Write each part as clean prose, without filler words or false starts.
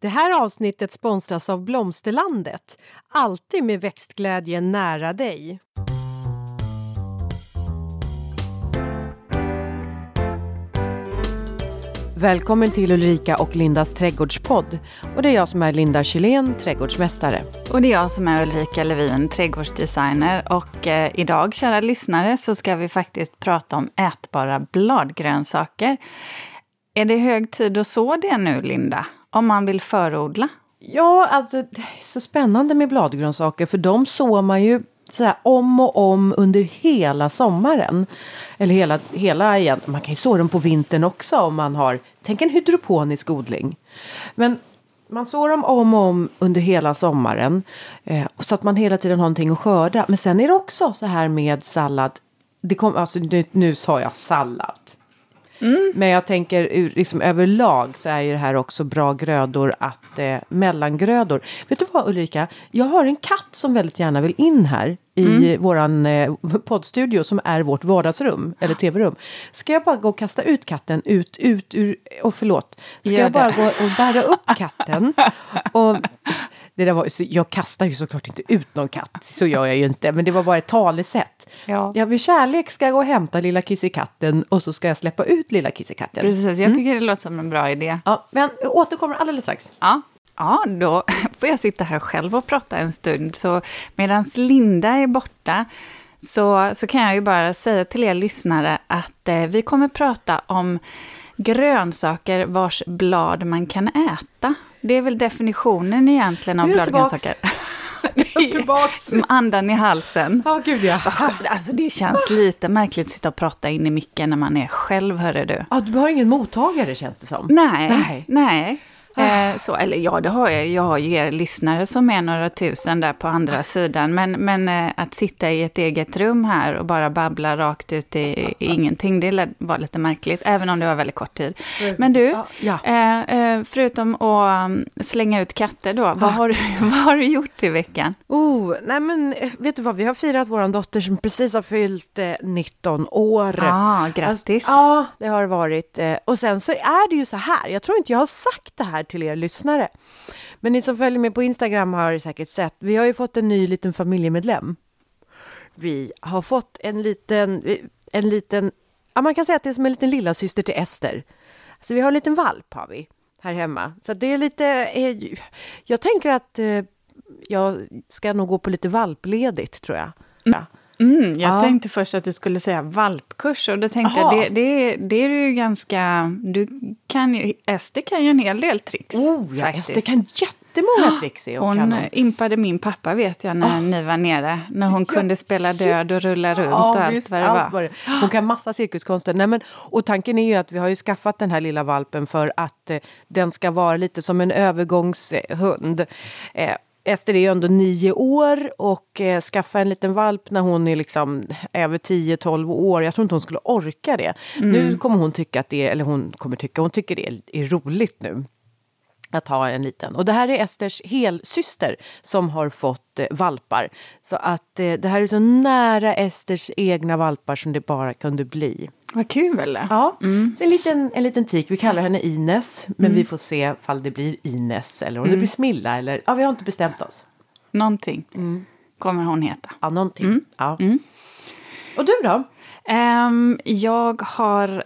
Det här avsnittet sponsras av Blomsterlandet. Alltid med växtglädje nära dig. Välkommen till Ulrika och Lindas trädgårdspodd. Och det är jag som är Linda Kylén, trädgårdsmästare. Och det är jag som är Ulrika Levin, trädgårdsdesigner. Och idag, kära lyssnare, så ska vi faktiskt prata om ätbara bladgrönsaker. Är det hög tid att så det nu, Linda? Om man vill förodla? Ja, alltså det är så spännande med bladgrönsaker. För de sår man ju så här, om och om under hela sommaren. Eller hela igen. Man kan ju så dem på vintern också om man har, tänk en hydroponisk odling. Men man sår dem om och om under hela sommaren. Så att man hela tiden har någonting att skörda. Men sen är det också så här med sallad. Nu sa jag sallad. Mm. Men jag tänker liksom, överlag så är ju det här också bra grödor att mellangrödor. Vet du vad, Ulrika? Jag har en katt som väldigt gärna vill in här i våran poddstudio som är vårt vardagsrum eller tv-rum. Ska jag bara gå och kasta ut katten ut ur, och förlåt. Ska jag bara gå och bära upp katten och... Det där var, jag kastar ju såklart inte ut någon katt. Så gör jag ju inte. Men det var bara ett talesätt. Ja. Jag med kärlek ska jag gå och hämta lilla kissekatten. Och så ska jag släppa ut lilla kissekatten. Precis, jag tycker det låter som en bra idé. Ja, men återkommer alldeles strax. Ja, då får jag sitta här själv och prata en stund. Så medan Linda är borta så kan jag ju bara säga till er lyssnare att vi kommer prata om grönsaker vars blad man kan äta. Det är väl definitionen egentligen av bladgrönsaker. Som andan i halsen. Ja, gud ja. Alltså det känns lite märkligt att sitta och prata in i micken när man är själv, hörru du. Ja, du har ingen mottagare känns det som. Nej. Så, eller ja, det har jag. Jag har ju er lyssnare som är några tusen där på andra sidan. Men att sitta i ett eget rum här och bara babbla rakt ut i ingenting, det var lite märkligt. Även om det var väldigt kort tid. Men du, förutom att slänga ut katter då, vad har du gjort i veckan? Nej men vet du vad, vi har firat vår dotter som precis har fyllt 19 år. Grattis. Ja, det har varit. Och sen så är det ju så här, jag tror inte jag har sagt det här till er lyssnare. Men ni som följer mig på Instagram har säkert sett. Vi har ju fått en ny liten familjemedlem. Vi har fått en liten, ja man kan säga att det är som en liten lilla syster till Ester. Alltså vi har en liten valp har vi här hemma. Så det är lite, jag tänker att jag ska nog gå på lite valpledigt tror jag. Jag tänkte först att du skulle säga valpkurs och då tänkte jag det är ju ganska, Ester kan ju en hel del tricks. Ester kan jättemånga tricks. Hon impade min pappa vet jag när ni var nere, när hon kunde spela död och rulla runt och allt vad det var. Hon kan massa cirkuskonster. Nej, men, och tanken är ju att vi har ju skaffat den här lilla valpen för att den ska vara lite som en övergångshund. Ester är ju ändå 9 år och skaffa en liten valp när hon är liksom över 10-12 år. Jag tror inte hon skulle orka det. Nu kommer hon tycka att hon tycker det är roligt nu att ha en liten. Och det här är Esters helsyster som har fått valpar. Så att det här är så nära Esters egna valpar som det bara kunde bli. Vad kul. Ja, så en liten tik. Vi kallar henne Ines, men vi får se ifall det blir Ines eller om det blir Smilla eller vi har inte bestämt oss. Någonting kommer hon heta. Ja, någonting. Och du då? Jag har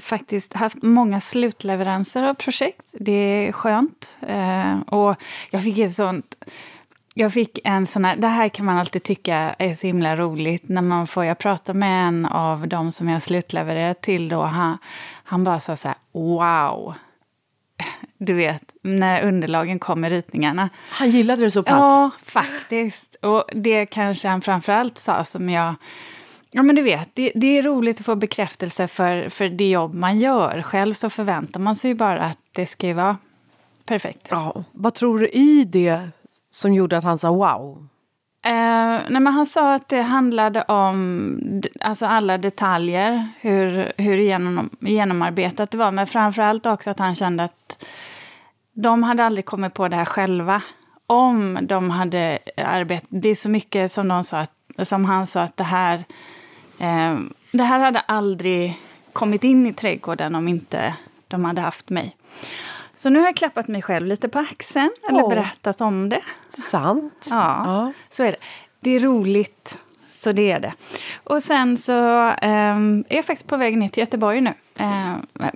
faktiskt haft många slutleveranser av projekt. Det är skönt. Och jag fick en sån här, det här kan man alltid tycka är så himla roligt när man får, jag pratar med en av dem som jag slutlevererar till då, han bara sa så här, wow, du vet, när underlagen kommer ritningarna. Han gillade det så pass. Ja, faktiskt. Och det kanske han framförallt sa som jag, ja men du vet, det är roligt att få bekräftelse för det jobb man gör. Själv så förväntar man sig ju bara att det ska vara perfekt. Ja, vad tror du i det som gjorde att han sa wow? Men han sa att det handlade om alltså alla detaljer. Hur genomarbetat det var. Men framförallt också att han kände att de hade aldrig kommit på det här själva. Om de hade arbetat. Det är så mycket som de sa som han sa att det här hade aldrig kommit in i trädgården om inte de hade haft mig. Så nu har jag klappat mig själv lite på axeln. Eller berättat om det. Sant. Ja, så är det. Det är roligt. Så det är det. Och sen så är jag faktiskt på väg ner till Göteborg nu.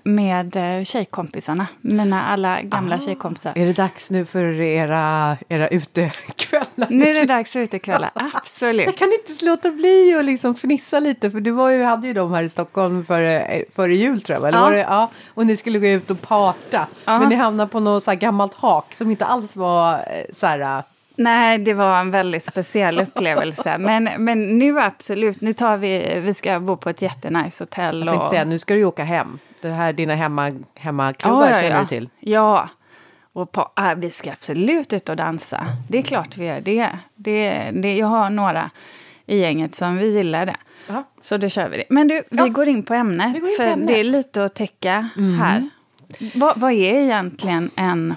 Med tjejkompisarna. Mina alla gamla tjejkompisar. Är det dags nu för era utekvällar? Nu är det dags för utekvällar, absolut. Jag kan inte låta bli och liksom fnissa lite. För du hade ju dem här i Stockholm före jul tror jag. Eller var det? Ja. Och ni skulle gå ut och parta. Ja. Men ni hamnade på något så här gammalt hak som inte alls var så här... Nej, det var en väldigt speciell upplevelse. Men nu absolut, nu tar vi ska bo på ett jättenice hotell. Jag tänkte säga, nu ska du ju åka hem. Det här dina hemmaklubbar känner du till. Ja, och vi ska absolut ut och dansa. Det är klart vi gör det. Jag har några i gänget som vi gillar det. Aha. Så då kör vi det. Men du, vi går in på ämnet. För det är lite att täcka här. Vad är egentligen en...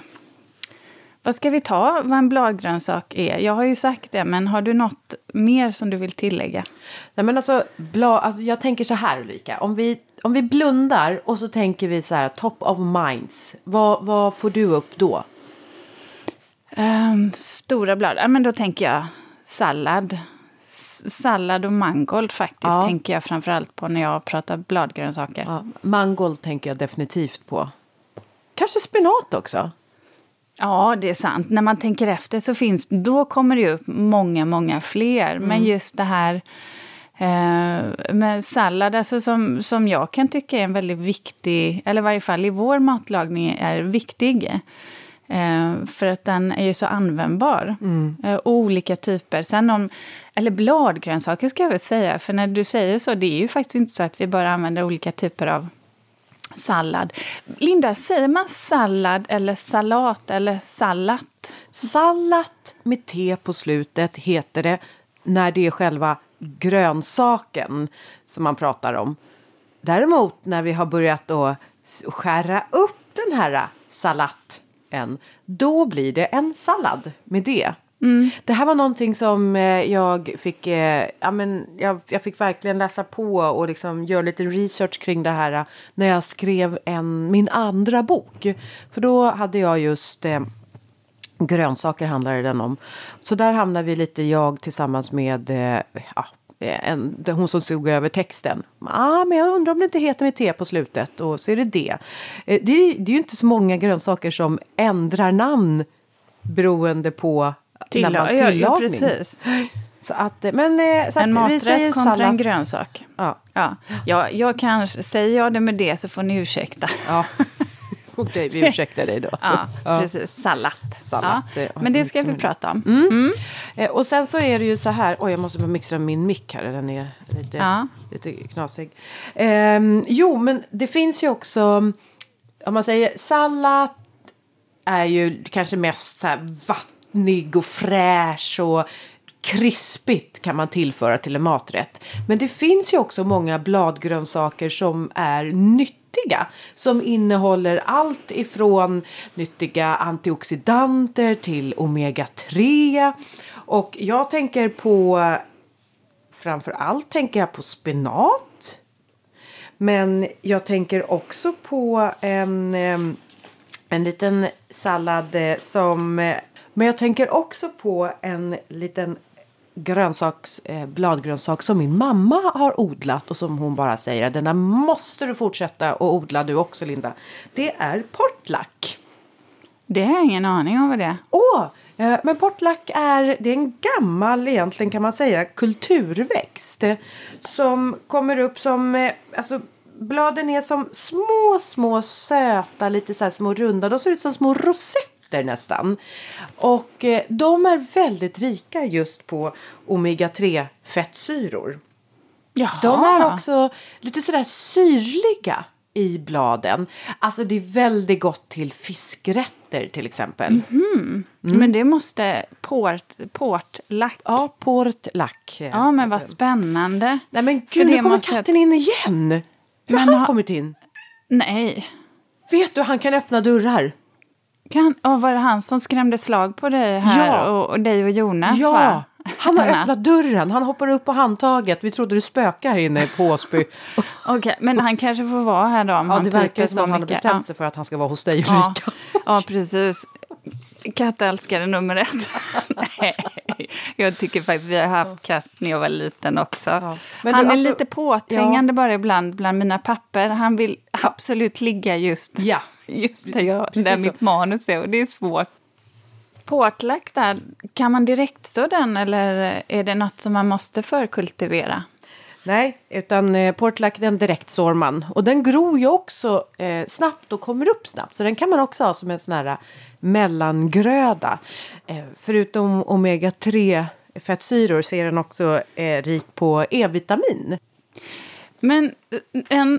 Vad ska vi ta? Vad en bladgrönsak är? Jag har ju sagt det, men har du något mer som du vill tillägga? Nej, men alltså jag tänker så här, Ulrika. Om vi blundar och så tänker vi så här, top of minds. Vad får du upp då? Stora blad. Ja, men då tänker jag sallad. Sallad och mangold faktiskt tänker jag framförallt på när jag pratar bladgrönsaker. Ja, mangold tänker jag definitivt på. Kanske spenat också. Ja, det är sant. När man tänker efter så då kommer det upp många, många fler. Mm. Men just det här med sallad, alltså som jag kan tycka är en väldigt viktig, eller i varje fall i vår matlagning är viktig. För att den är ju så användbar. Mm. Olika typer. Eller bladgrönsaker ska jag väl säga. För när du säger så, det är ju faktiskt inte så att vi bara använder olika typer av sallad. Linda, säger man sallad eller salat eller sallat? Sallat med T på slutet heter det när det är själva grönsaken som man pratar om. Däremot när vi har börjat att skära upp den här sallaten, då blir det en sallad med det. Mm. Det här var någonting som jag fick verkligen läsa på och liksom göra lite research kring det här när jag skrev min andra bok. För då hade jag just grönsaker handlade den om. Så där hamnade vi lite jag tillsammans med hon som såg över texten. Men jag undrar om det inte heter med T på slutet och så är det det. Det är ju inte så många grönsaker som ändrar namn beroende på precis. Så att, men, så en att maträtt vi kontra sallad. En grönsak. Ja. Jag kan, säger jag det med det så får ni ursäkta. Ja. Okej, vi ursäktar dig då. Ja, precis. Sallad. Ja. Men det ska vi prata om. Mm. Och sen så är det ju så här. Oj, jag måste bara mixa min mick här. Den är lite knasig. Jo, men det finns ju också, om man säger sallad är ju kanske mest så här vattnig och fräsch och krispigt kan man tillföra till en maträtt. Men det finns ju också många bladgrönsaker som är nyttiga. Som innehåller allt ifrån nyttiga antioxidanter till omega-3. Och jag tänker på, framförallt tänker jag på spenat. Men jag tänker också på en liten sallad men jag tänker också på en liten bladgrönsak som min mamma har odlat och som hon bara säger att den där måste du fortsätta och odla du också, Linda. Det är portlack. Det har jag ingen aning om vad det är. Men portlack är en gammal, egentligen kan man säga, kulturväxt som kommer upp som... Alltså, bladen är som små söta, lite så här små runda. De ser ut som små rosetter nästan. Och de är väldigt rika just på omega-3-fettsyror. Jaha. De är också lite sådär syrliga i bladen. Alltså det är väldigt gott till fiskrätter till exempel. Mm-hmm. Mm. Men det måste portlack. Ja, portlack. Ja, men vad spännande. Nej men gud, nu kommer katten in igen. Hur har han kommit in? Nej. Vet du, han kan öppna dörrar. Var det han som skrämde slag på dig här och dig och Jonas? Ja, va? Han har öppnat dörren. Han hoppar upp på handtaget. Vi trodde det spökar här inne i Påsby. Okej, men han kanske får vara här då. Ja, det verkar som han har bestämt sig för att han ska vara hos dig, Ulrika. Ja, precis. Kattälskare nummer ett. Nej, jag tycker faktiskt vi har haft katt när jag var liten också. Ja. Men han är alltså lite påträngande bara ibland bland mina papper. Han vill absolut ligga just där mitt manus är, och det är svårt. Portlack där, kan man direkt så den, eller är det något som man måste förkultivera? Nej, utan portlack, den direkt sår man. Och den gror ju också snabbt och kommer upp snabbt. Så den kan man också ha som en sån här mellangröda. Förutom omega-3-fettsyror så är den också rik på E-vitamin. Men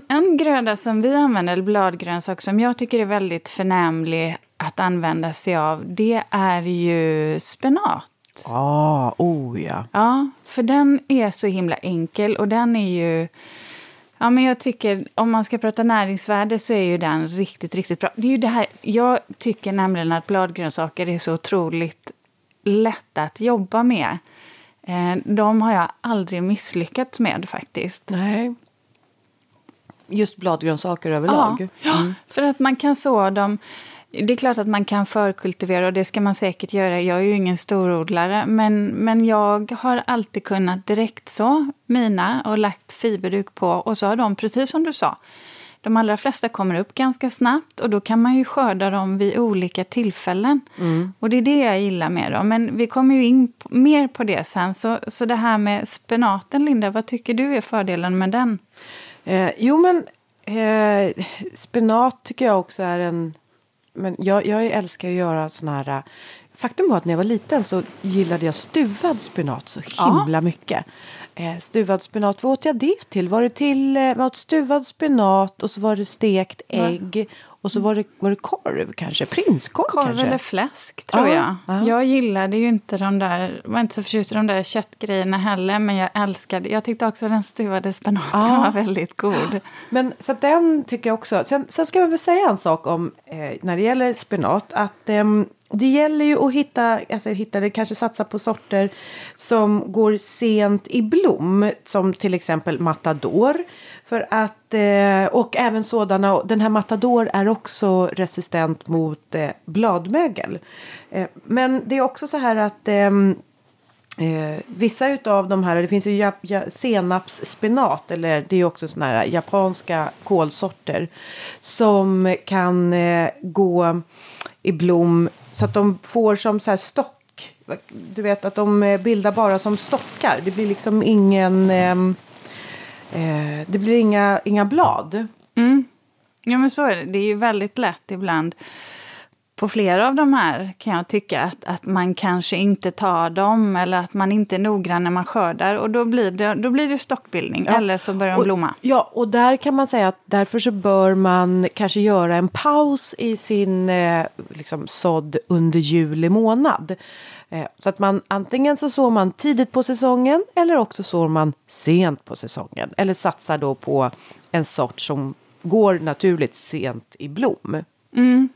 en gröda som vi använder, eller bladgrönsak, som jag tycker är väldigt förnämlig att använda sig av, det är ju spenat. Ja, för den är så himla enkel, och den är ju, ja men jag tycker om man ska prata näringsvärde så är ju den riktigt, riktigt bra. Det är ju det här, jag tycker nämligen att bladgrönsaker är så otroligt lätt att jobba med. De har jag aldrig misslyckats med faktiskt. Nej. Just bladgrönsaker överlag. Ja, för att man kan så dem. Det är klart att man kan förkultivera, och det ska man säkert göra. Jag är ju ingen storodlare, men jag har alltid kunnat direkt så mina och lagt fiberduk på. Och så har de, precis som du sa, de allra flesta kommer upp ganska snabbt, och då kan man ju skörda dem vid olika tillfällen. Mm. Och det är det jag gillar med dem. Men vi kommer ju in mer på det sen. Så det här med spenaten, Linda, vad tycker du är fördelen med den? Spenat tycker jag också är en... Men jag älskar att göra såna här... Faktum var att när jag var liten så gillade jag stuvad spenat så himla mycket. Stuvad spenat, vad åt jag det till? Var det till stuvad spenat, och så var det stekt ägg, och så var det korv kanske, prinskorv kanske? Korv eller fläsk tror jag. Jag gillade ju inte de där, var inte så förtjust i de där köttgrejerna heller, men jag tyckte också att den stuvade spenaten var väldigt god. Men så den tycker jag också. Sen ska man väl säga en sak om, när det gäller spenat, att... Det gäller ju att kanske satsa på sorter som går sent i blom, som till exempel matador, för att, och även sådana, den här matador är också resistent mot bladmögel. Men det är också så här att vissa utav de här, det finns ju senapsspenat, eller det är också såna här japanska kolsorter som kan gå i blom så att de får som så här stock. Du vet att de bildar bara som stockar. Det blir liksom inga blad. Mm. Ja men så är det. Det är ju väldigt lätt ibland. På flera av de här kan jag tycka att man kanske inte tar dem, eller att man inte är noggrann när man skördar, och då blir det stockbildning eller så börjar de blomma. Ja, och där kan man säga att därför så bör man kanske göra en paus i sin sådd under juli månad. Så att man antingen så sår man tidigt på säsongen, eller också sår man sent på säsongen, eller satsar då på en sort som går naturligt sent i blom. Mm.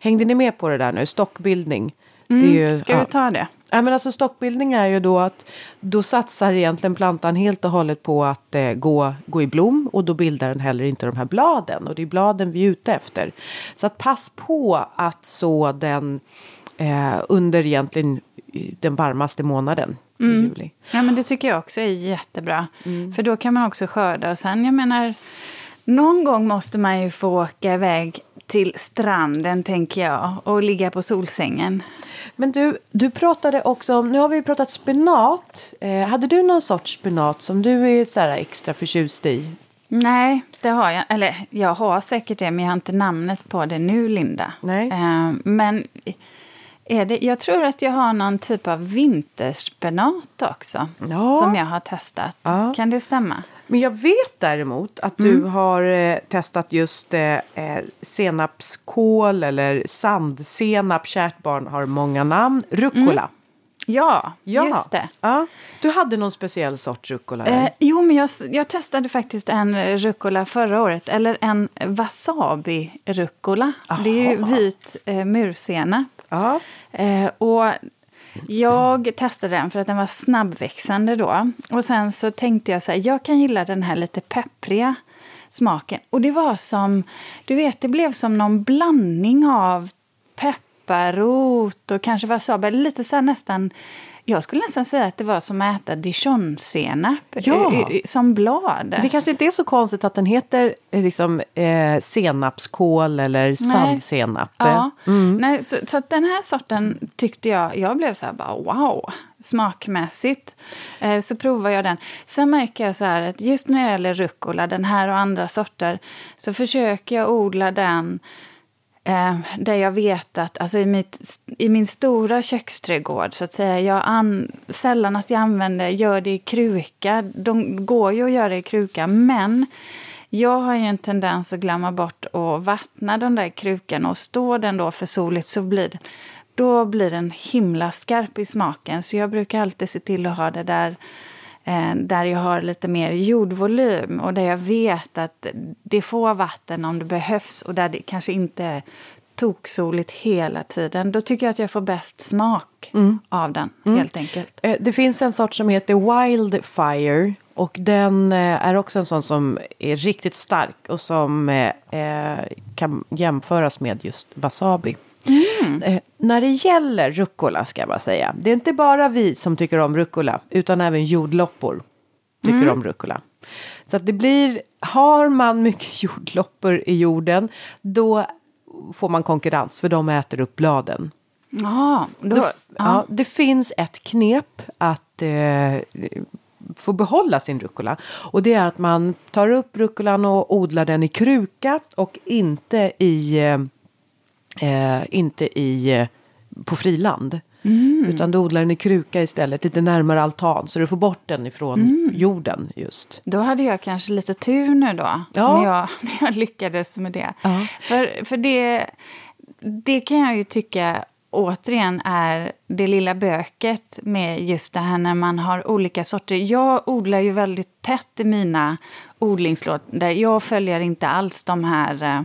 Hängde ni med på det där nu? Stockbildning. Det är ju, ska vi ta det? Ja, men alltså stockbildning är ju då att då satsar egentligen plantan helt och hållet på att gå i blom, och då bildar den heller inte de här bladen, och det är bladen vi är ute efter. Så att pass på att så den under egentligen den varmaste månaden i juli. Ja men det tycker jag också är jättebra. Mm. För då kan man också skörda, och sen jag menar någon gång måste man ju få åka iväg till stranden, tänker jag, och ligga på solsängen. Men du pratade också om, nu har vi ju pratat spenat. Hade du någon sorts spenat som du är så här extra förtjust i? Nej, det har jag. Eller jag har säkert det, men jag har inte namnet på det nu, Linda. Nej. Men jag tror att jag har någon typ av vinterspenat också. Ja. Som jag har testat. Ja. Kan det stämma? Men jag vet däremot att du har testat just senapskål eller sandsenap. Kärt barn har många namn. Rucola. Mm. Ja, just det. Ja. Du hade någon speciell sort rucola? Jo, men jag testade faktiskt en rucola förra året. Eller en wasabi-rucola. Det är ju vit mursenap. Ja. Och Jag testade den för att den var snabbväxande då. Och sen så tänkte jag så här, jag kan gilla den här lite peppriga smaken. Och det var som, du vet, det blev som någon blandning av pepparrot och kanske wasabi. Lite så här nästan, jag skulle nästan säga att det var som att äta dijonsenap som blad. Det kanske inte är så konstigt att den heter liksom, senapskål eller sandsenap. Ja. Mm. Nej, så att den här sorten tyckte jag blev så här bara wow, smakmässigt. Så provar jag den. Sen märker jag så här att just när det gäller rucola, den här och andra sorter, så försöker jag odla den där jag vet att, alltså i min stora köksträdgård så att säga, sällan att jag gör det i kruka. De går ju att göra det i kruka, men jag har ju en tendens att glömma bort att vattna den där krukan, och står den då för soligt så blir den himla skarp i smaken. Så jag brukar alltid se till att ha det där jag har lite mer jordvolym och där jag vet att det får vatten om det behövs, och där det kanske inte är toksoligt hela tiden. Då tycker jag att jag får bäst smak av den, helt enkelt. Det finns en sort som heter Wildfire, och den är också en sån som är riktigt stark och som kan jämföras med just wasabi. Mm. När det gäller rucola ska jag bara säga, det är inte bara vi som tycker om rucola, utan även jordloppor tycker om rucola. Så att det blir, har man mycket jordloppor i jorden, då får man konkurrens, för de äter upp bladen. Ja, det finns ett knep att få behålla sin rucola, och det är att man tar upp rucolan och odlar den i kruka och inte på friland. Utan du odlar den i kruka istället, lite närmare altan, så du får bort den ifrån jorden just. Då hade jag kanske lite tur nu då, när jag lyckades med det. Ja. För det kan jag ju tycka återigen är det lilla böket med just det här när man har olika sorter. Jag odlar ju väldigt tätt i mina odlingslådor. Jag följer inte alls de här,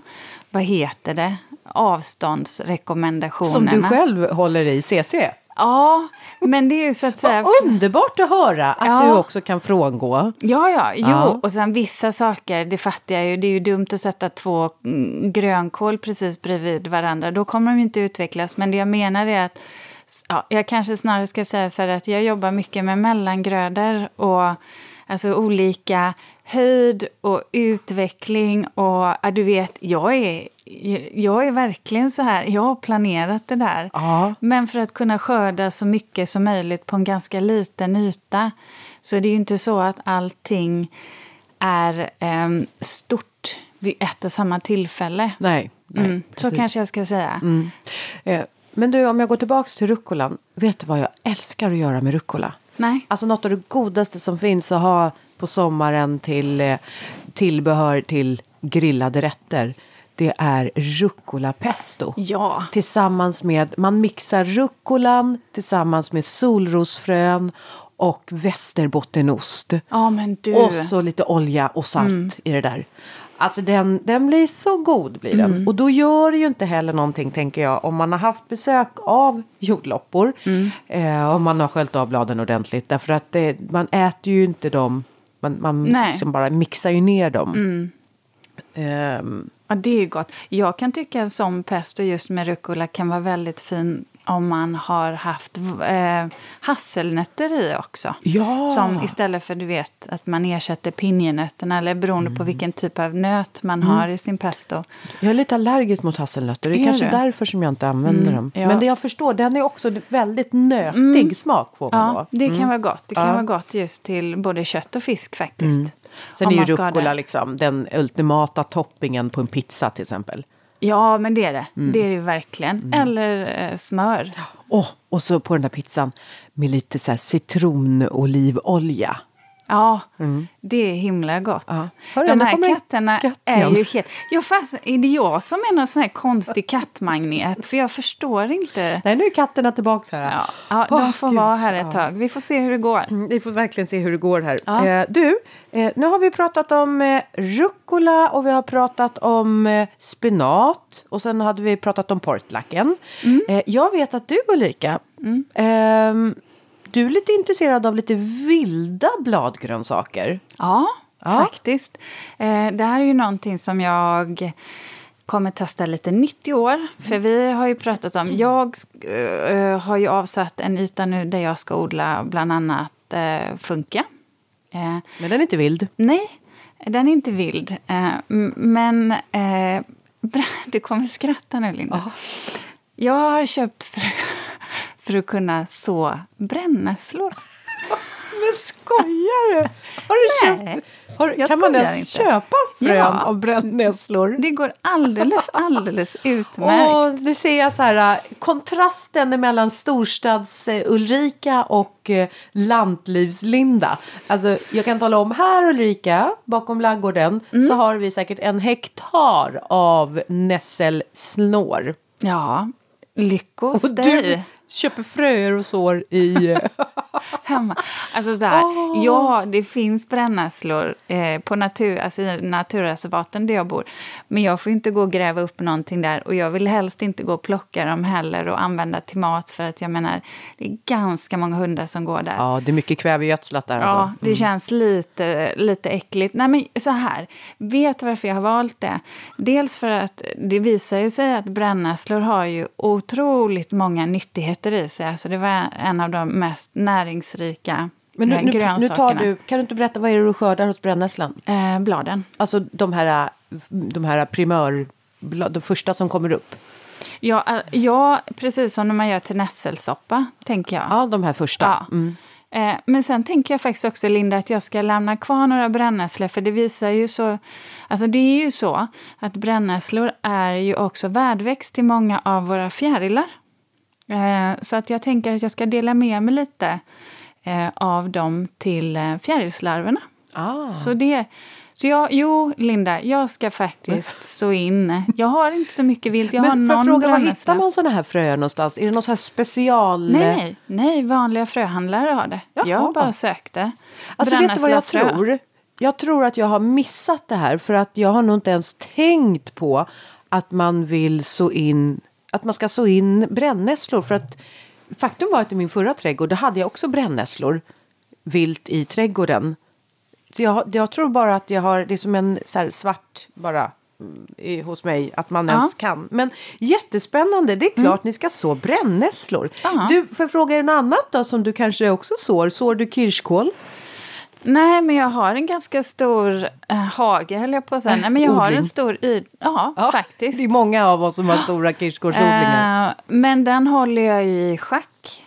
vad heter det, avståndsrekommendationerna. Som du själv håller i CC. Ja, men det är ju så att säga... underbart att höra att du också kan frångå. Jo. Och sen vissa saker, det fattar jag ju. Det är ju dumt att sätta två grönkål precis bredvid varandra. Då kommer de inte utvecklas. Men det jag menar är att... Ja, jag kanske snarare ska säga så här att jag jobbar mycket med mellangrödor och... Alltså olika höjd och utveckling och du vet, jag är verkligen så här, jag har planerat det där. Ja. Men för att kunna skörda så mycket som möjligt på en ganska liten yta, så är det ju inte så att allting är stort vid ett och samma tillfälle. Nej, så kanske jag ska säga. Mm. Men du, om jag går tillbaka till rucolan, vet du vad jag älskar att göra med rucola? Nej. Alltså något av det godaste som finns att ha på sommaren till tillbehör till grillade rätter, det är rucola pesto. Ja. Tillsammans med, man mixar rucolan tillsammans med solrosfrön och västerbottenost. Ja, men du. Och så lite olja och salt i det där. Alltså den blir så god blir den. Och då gör det ju inte heller någonting, tänker jag, om man har haft besök av jordloppor. Om man har sköljt av bladen ordentligt. Därför att man äter ju inte dem. Man liksom bara mixar ju ner dem. Ja, det är gott. Jag kan tycka en sån pesto just med rucola kan vara väldigt fin om man har haft hasselnötter i också. Ja. Som istället för, du vet, att man ersätter pinjenötterna, eller beroende på vilken typ av nöt man har i sin pesto. Jag är lite allergisk mot hasselnötter. Det är kanske därför som jag inte använder dem. Ja. Men det jag förstår, den är också väldigt nötig smak på. Ja, det kan vara gott. Det kan vara gott just till både kött och fisk faktiskt. Sen är ju rucola liksom den ultimata toppingen på en pizza till exempel. Ja, men det är det. Det är det verkligen. Eller smör. Och så på den där pizzan med lite så här citronolivolja. Ja, det är himla gott. Ja. Hörru, de här katterna är ju helt... Jo, fast är det jag som är någon sån här konstig kattmagnet? För jag förstår inte. Nej, nu är katterna tillbaka här. Ja, ja, de får vara här ett tag. Vi får se hur det går. Vi får verkligen se hur det går här. Ja. Nu har vi pratat om rucola och vi har pratat om spenat. Och sen hade vi pratat om portlacken. Jag vet att du, Ulrika... Du är lite intresserad av lite vilda bladgrönsaker. Ja, faktiskt. Det här är ju någonting som jag kommer testa lite nytt i år. För vi har ju pratat om, jag har ju avsatt en yta nu där jag ska odla bland annat funka. Men den är inte vild. Nej, den är inte vild. Men du kommer skratta nu, Linda. Jag har köpt för att kunna så brännässlor. Men skojar du? Kan man ens köpa frön av brännässlor? Det går alldeles utmärkt. Och du ser så här, kontrasten mellan storstads Ulrika och lantlivslinda. Alltså, jag kan tala om här, Ulrika, bakom laggården så har vi säkert 1 hektar av nässelsnår. Ja, lyckos och dig. Köper fröer och sår i... Hemma. Alltså så här, ja, det finns brännässlor i naturreservaten där jag bor. Men jag får inte gå och gräva upp någonting där. Och jag vill helst inte gå och plocka dem heller och använda till mat. För att jag menar, det är ganska många hundar som går där. Ja, det är mycket kvävegödslat där. Alltså. Ja, det känns lite äckligt. Nej, men så här. Vet du varför jag har valt det? Dels för att det visar ju sig att brännässlor har ju otroligt många nyttigheter i sig. Alltså det var en av de mest näringsrika grönsakerna. Kan du inte berätta, vad är det du skördar hos brännässlan? Bladen. Alltså de här de första som kommer upp? Ja, precis som när man gör till nässelsoppa, tänker jag. Ja, de här första. Ja. Mm. Men sen tänker jag faktiskt också, Linda, att jag ska lämna kvar några brännässlor. För det visar ju så... Alltså det är ju så att brännässlor är ju också värdväxt till många av våra fjärilar. Så att jag tänker att jag ska dela med mig lite av dem till fjärilslarverna. Linda, jag ska faktiskt så in. Jag har inte så mycket vilt. Men för fråga, var hittar man såna här fröer någonstans? Är det någon så här special... Nej, vanliga fröhandlare har det. Jaha. Jag bara sökte. Alltså vet du vad jag tror? Jag tror att jag har missat det här. För att jag har nog inte ens tänkt på att man vill så in... Att man ska så in brännässlor. För att faktum var att i min förra trädgård, då hade jag också brännässlor vilt i trädgården. Så jag tror bara att jag har, det är som en så här svart bara hos mig, att man ens kan. Men jättespännande, det är klart ni ska så brännässlor. Du, får jag fråga dig något annat då som du kanske också sår? Sår du kirskål? Nej, men jag har en ganska stor hage, höll jag på att säga. Nej, men jag har en stor faktiskt. Det är många av oss som har stora kirskålsodlingar. Men den håller jag ju i schack.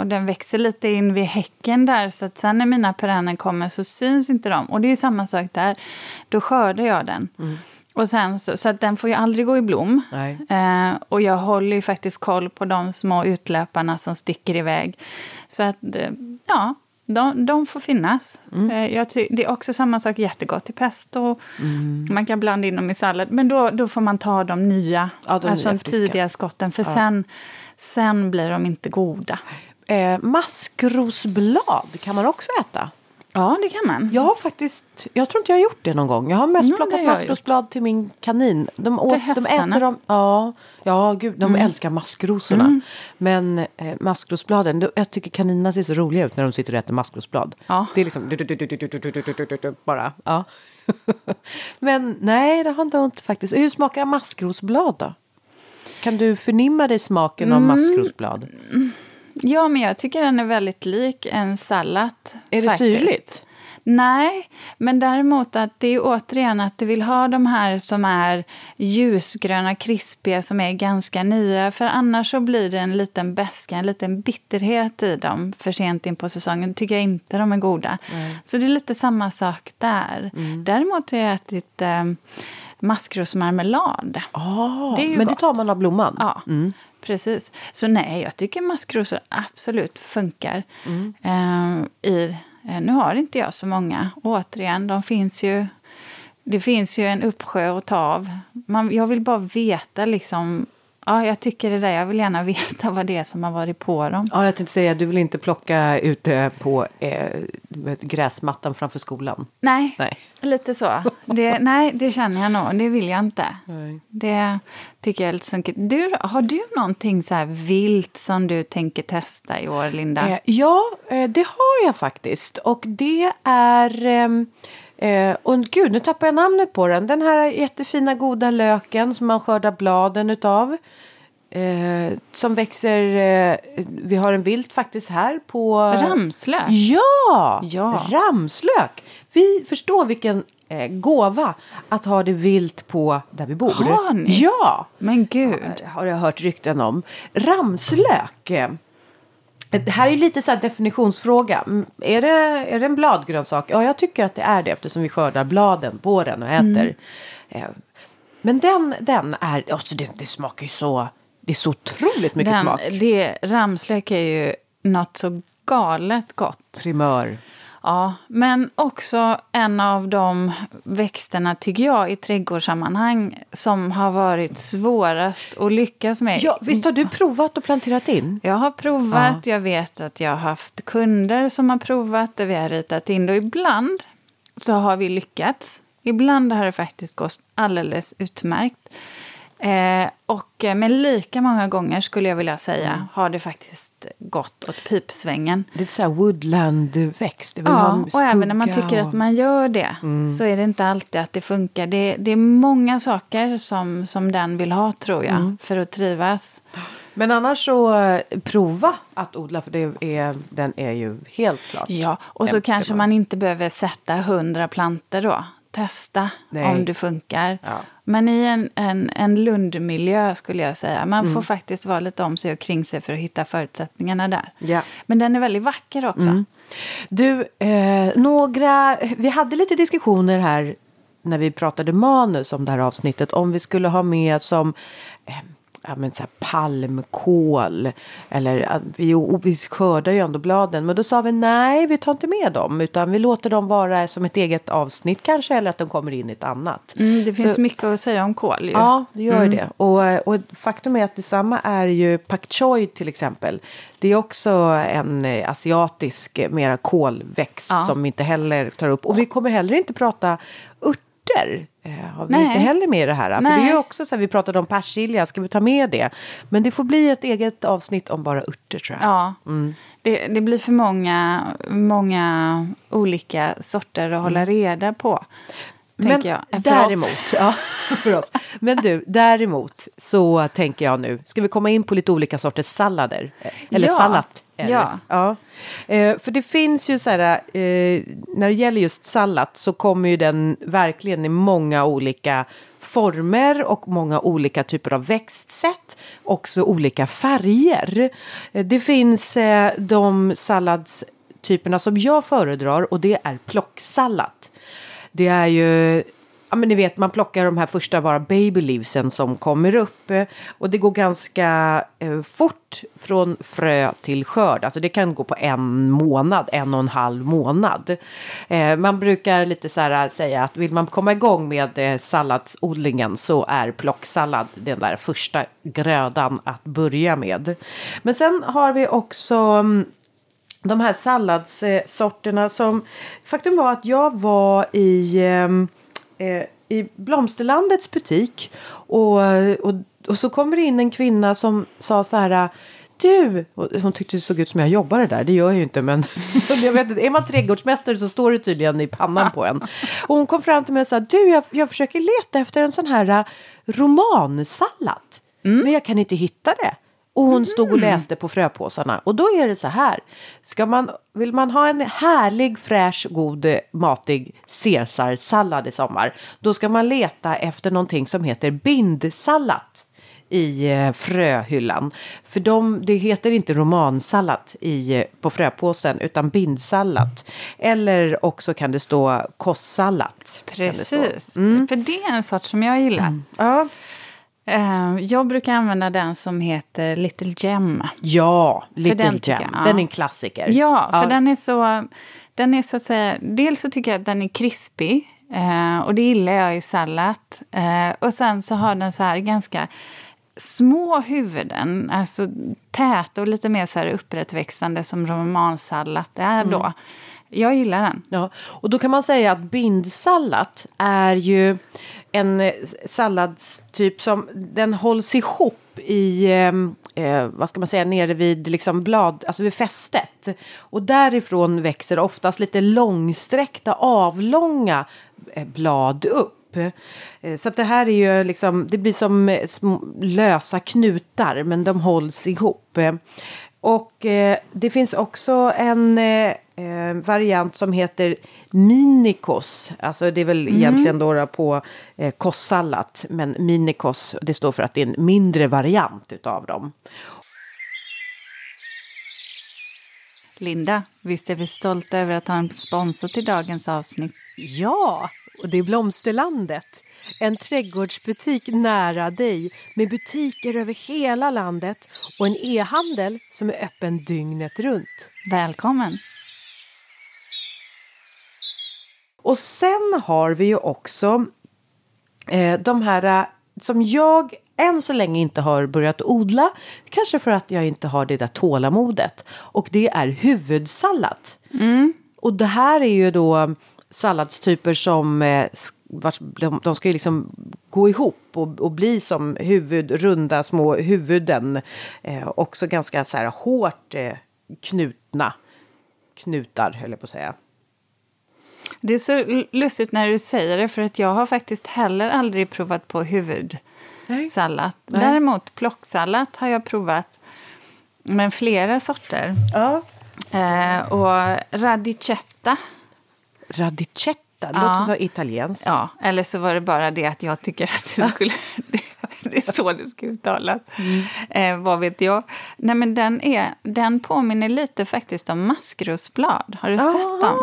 Och den växer lite in vid häcken där. Så att sen när mina perenner kommer så syns inte de. Och det är ju samma sak där. Då skördar jag den. Och sen så att den får ju aldrig gå i blom. Och jag håller ju faktiskt koll på de små utlöparna som sticker iväg. Så att, de får finnas. Det är också samma sak, jättegott till pesto. Man kan blanda in dem i sallad. Men då får man ta de nya. De tidiga skotten. För sen blir de inte goda. Maskrosblad kan man också äta. Ja, det kan man. Jag tror inte jag har gjort det någon gång. Jag har mest plockat maskrosblad till min kanin. De äter dem. Ja, gud, de älskar maskrosorna. Men maskrosbladen, jag tycker kaninerna ser så roliga ut när de sitter och äter maskrosblad. Ja. Det är liksom bara. Ja. Men nej, det har inte ont faktiskt. Hur smakar maskrosblad då? Kan du förnimma dig smaken av maskrosblad? Ja, men jag tycker den är väldigt lik en sallad. Är det syrligt? Nej, men däremot att det är återigen att du vill ha de här som är ljusgröna, krispiga, som är ganska nya. För annars så blir det en liten beska, en liten bitterhet i dem för sent in på säsongen. Tycker jag inte de är goda. Så det är lite samma sak där. Däremot har jag ätit... maskrosmarmelad. Det tar man av blomman. Ja, precis. Så nej, jag tycker maskrosor absolut funkar i Nu har inte jag så många. Återigen, det finns ju en uppsjö att ta av. Jag vill bara veta liksom. Ja, jag tycker det där. Jag vill gärna veta vad det är som har varit på dem. Ja, jag tänkte säga att du vill inte plocka ute på gräsmattan framför skolan. Nej, lite så. Det känner jag nog. Det vill jag inte. Nej. Det tycker jag är lite sunkigt. Har du någonting så här vilt som du tänker testa i år, Linda? Ja, det har jag faktiskt. Och det är... och gud, nu tappar jag namnet på den. Den här jättefina goda löken som man skördar bladen utav. Som växer... vi har en vilt faktiskt här på... Ramslök? Ja, ramslök. Vi förstår vilken gåva att ha det vilt på där vi bor. Har ni? Ja. Men gud. Har jag hört rykten om. Ramslök... Det här är ju lite så här definitionsfråga. Är det en bladgrönsak? Ja, jag tycker att det är det eftersom vi skördar bladen på den och äter. Mm. Men den är... Alltså det smakar ju så... Det är så otroligt mycket smak. Ramslök är ju något så galet gott. Primör. Ja, men också en av de växterna tycker jag i trädgårdssammanhang som har varit svårast att lyckas med. Ja, visst har du provat och planterat in? Jag har provat, ja. Jag vet att jag har haft kunder som har provat och vi har ritat in. Och ibland så har vi lyckats. Ibland har det faktiskt gått alldeles utmärkt. Men lika många gånger skulle jag vilja säga har det faktiskt gått åt pipsvängen. Det är så här woodland-växt. Ja, och även när man tycker att man gör det så är det inte alltid att det funkar. Det är många saker som den vill ha, tror jag, för att trivas. Men annars så prova att odla, för den är ju helt klart. Ja, och så kanske man inte behöver sätta 100 plantor då. Testa om det funkar. Ja. Men i en lundmiljö skulle jag säga. Man får faktiskt vara lite om sig och kring sig för att hitta förutsättningarna där. Ja. Men den är väldigt vacker också. Mm. Du, vi hade lite diskussioner här när vi pratade manus om det här avsnittet. Om vi skulle ha med som... så här palmkål eller vi skördar ju ändå bladen, men då sa vi nej, vi tar inte med dem utan vi låter dem vara som ett eget avsnitt kanske, eller att de kommer in i ett annat. Det finns så mycket att säga om kål ju. Ja, det gör det. Och faktum är att detsamma är ju pak choi till exempel. Det är också en asiatisk mera kolväxt som inte heller tar upp, och vi kommer heller inte prata urter. Har vi inte heller med det här. För det är ju också så här, vi pratade om persilja. Ska vi ta med det? Men det får bli ett eget avsnitt om bara örter, tror jag. Ja, det blir för många olika sorter att hålla reda på. Men jag, för oss. Men du, däremot så tänker jag nu. Ska vi komma in på lite olika sorters sallader? Eller sallad? Eller? Ja. För det finns ju så här, när det gäller just sallad så kommer ju den verkligen i många olika former och många olika typer av växtsätt. Också olika färger. Det finns de salladstyperna som jag föredrar, och det är plocksallad. Det är ju, ja men ni vet, man plockar de här första bara baby leavesen som kommer upp. Och det går ganska fort från frö till skörd. Alltså det kan gå på 1 månad, 1,5 månad. Man brukar lite så här säga att vill man komma igång med salladsodlingen så är plocksallad den där första grödan att börja med. Men sen har vi också... de här salladssorterna som... Faktum var att jag var i Blomsterlandets butik. Och så kommer det in en kvinna som sa så här... Du! Hon tyckte det såg ut som jag jobbade där. Det gör jag ju inte, men... jag vet inte, är man trädgårdsmästare så står det tydligen i pannan på en. Och hon kom fram till mig och sa... Du, jag försöker leta efter en sån här romansallad. Men jag kan inte hitta det. Och hon stod och läste på fröpåsarna. Och då är det så här. Vill man ha en härlig, fräsch, god, matig caesarsallad i sommar. Då ska man leta efter någonting som heter bindsallad i fröhyllan. För det heter inte romansallad på fröpåsen utan bindsallad. Eller också kan det stå kostsallad. Precis. För det är en sort som jag gillar. Ja. Jag brukar använda den som heter Little Gem. Ja, Little Gem. Den är en klassiker. Ja, för den är så att säga, dels så tycker jag att den är krispig. Och det gillar jag i sallad. Och sen så har den så här ganska små huvuden. Alltså tät och lite mer så här upprättväxande som romansallad är då. Mm. Jag gillar den. Ja, och då kan man säga att bindsallad är ju en salladstyp som den hålls ihop i vad ska man säga, nere vid liksom blad, alltså vid fästet. Och därifrån växer oftast lite långsträckta, avlånga blad upp. Så att det här är ju liksom, det blir som lösa knutar, men de hålls ihop. Och det finns också en variant som heter minikos. Alltså det är väl egentligen då på kossallat. Men minikos, det står för att det är en mindre variant utav dem. Linda, visst är vi stolta över att ha en sponsor till dagens avsnitt? Ja, och det är Blomsterlandet. En trädgårdsbutik nära dig med butiker över hela landet och en e-handel som är öppen dygnet runt. Välkommen! Och sen har vi ju också de här som jag än så länge inte har börjat odla. Kanske för att jag inte har det där tålamodet. Och det är huvudsallad. Mm. Och det här är ju då salladstyper som de ska ju liksom gå ihop och bli som runda små huvuden. Också ganska så här hårt knutar höll jag på att säga. Det är så lustigt när du säger det, för att jag har faktiskt heller aldrig provat på huvudsallad. Nej. Däremot plocksallad har jag provat med flera sorter. Ja. Och radicetta. Radicetta? Det låter så italienskt. Ja, eller så var det bara det att jag tycker att det skulle... Det är så det ska uttalas. Vad vet jag? Nej, men den påminner lite faktiskt om maskrosblad. Har du sett dem?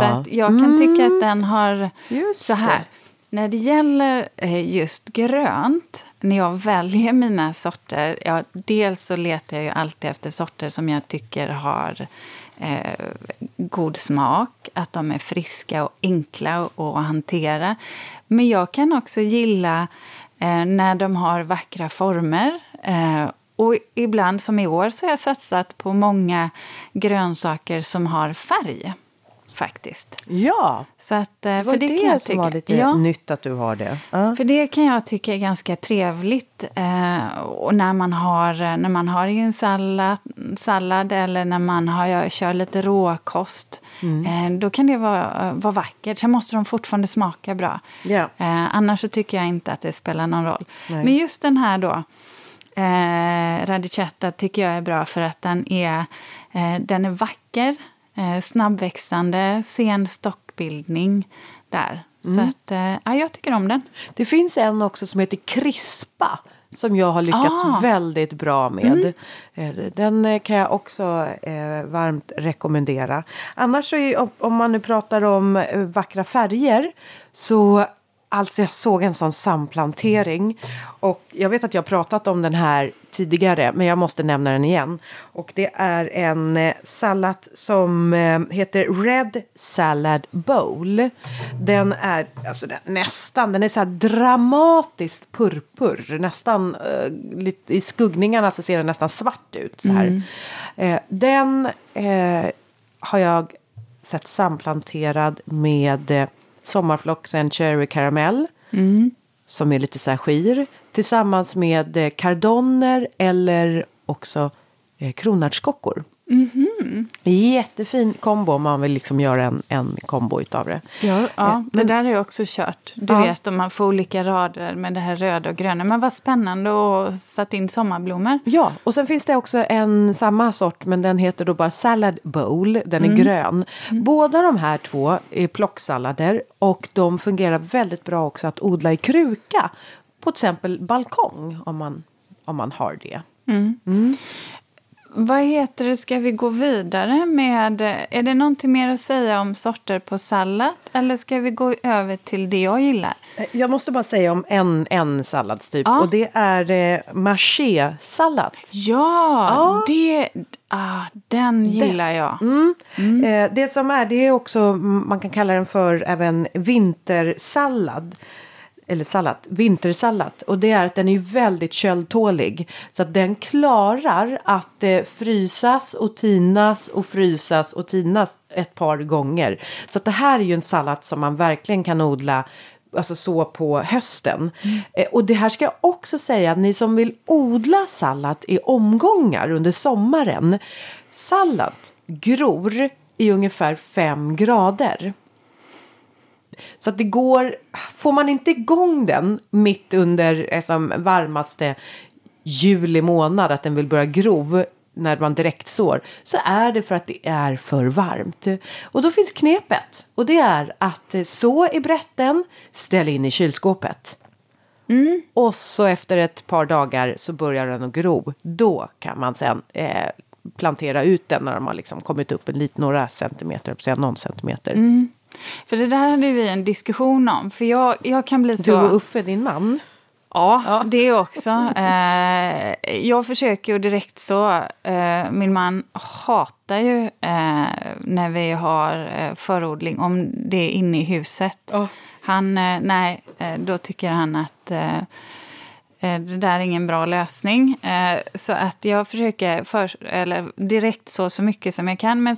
Så att jag kan tycka att den har så här. När det gäller just grönt, när jag väljer mina sorter, dels så letar jag ju alltid efter sorter som jag tycker har god smak, att de är friska och enkla att hantera. Men jag kan också gilla när de har vackra former. Och ibland som i år så har jag satsat på många grönsaker som har färg. Faktiskt. Ja, så att, för det kan jag tycka, var lite nytt att du har det. För det kan jag tycka är ganska trevligt. Och när man har en sallad eller när man kör lite råkost. Då kan det vara vackert. Sen måste de fortfarande smaka bra. Yeah. Annars så tycker jag inte att det spelar någon roll. Nej. Men just den här då. Radicetta tycker jag är bra för att den är vacker. Snabbväxande, sen stockbildning där. Så att, jag tycker om den. Det finns en också som heter Krispa som jag har lyckats väldigt bra med. Den kan jag också varmt rekommendera. Annars så om man nu pratar om vackra färger så... Alltså jag såg en sån samplantering och jag vet att jag pratat om den här tidigare, men jag måste nämna den igen. Och det är en sallad som heter Red Salad Bowl. Den är alltså den är så här dramatiskt purpur, nästan lite i skuggningarna så ser den nästan svart ut så här. Den har jag sett samplanterad med sommarfloxen cherry karamell som är lite så här skir tillsammans med kardoner eller också kronärtskockor. Mm-hmm. Jättefin kombo om man vill liksom göra en kombo utav det. Ja, men det där är ju också kört. Du vet om man får olika rader med det här röda och gröna. Men vad spännande och satt in sommarblommor. Ja, och sen finns det också en samma sort, men den heter då bara Salad Bowl. Den är grön. Båda de här två är plocksallader och de fungerar väldigt bra också att odla i kruka. På till exempel balkong om man har det. Vad heter det? Ska vi gå vidare med... Är det någonting mer att säga om sorter på sallad? Eller ska vi gå över till det jag gillar? Jag måste bara säga om en salladstyp. Ja. Och det är marché-sallad. Ja. Den gillar jag. Mm. Mm. Det som är, det är också... Man kan kalla den för även vintersallad. Eller sallad, vintersallad. Och det är att den är väldigt köldtålig. Så att den klarar att frysas och tinas och frysas och tinas ett par gånger. Så att det här är ju en sallad som man verkligen kan odla alltså så på hösten. Och det här ska jag också säga att ni som vill odla sallad i omgångar under sommaren. Sallad gror i ungefär 5 grader. Så att det går, får man inte igång den mitt under varmaste juli månad att den vill börja gro när man direkt sår, så är det för att det är för varmt. Och då finns knepet, och det är att så i brätten, ställ in i kylskåpet. Mm. Och så efter ett par dagar så börjar den att gro. Då kan man sen plantera ut den när de har kommit upp en liten, några centimeter, någon centimeter. Mm. För det där hade vi en diskussion om. För jag kan bli så... Du och Uffe, din man. Ja. Det också. Jag försöker ju direkt så. Min man hatar ju när vi har förodling. Om det är inne i huset. Oh. Han, nej, då tycker han att... Det där är ingen bra lösning. Så att jag försöker direkt så mycket som jag kan. Men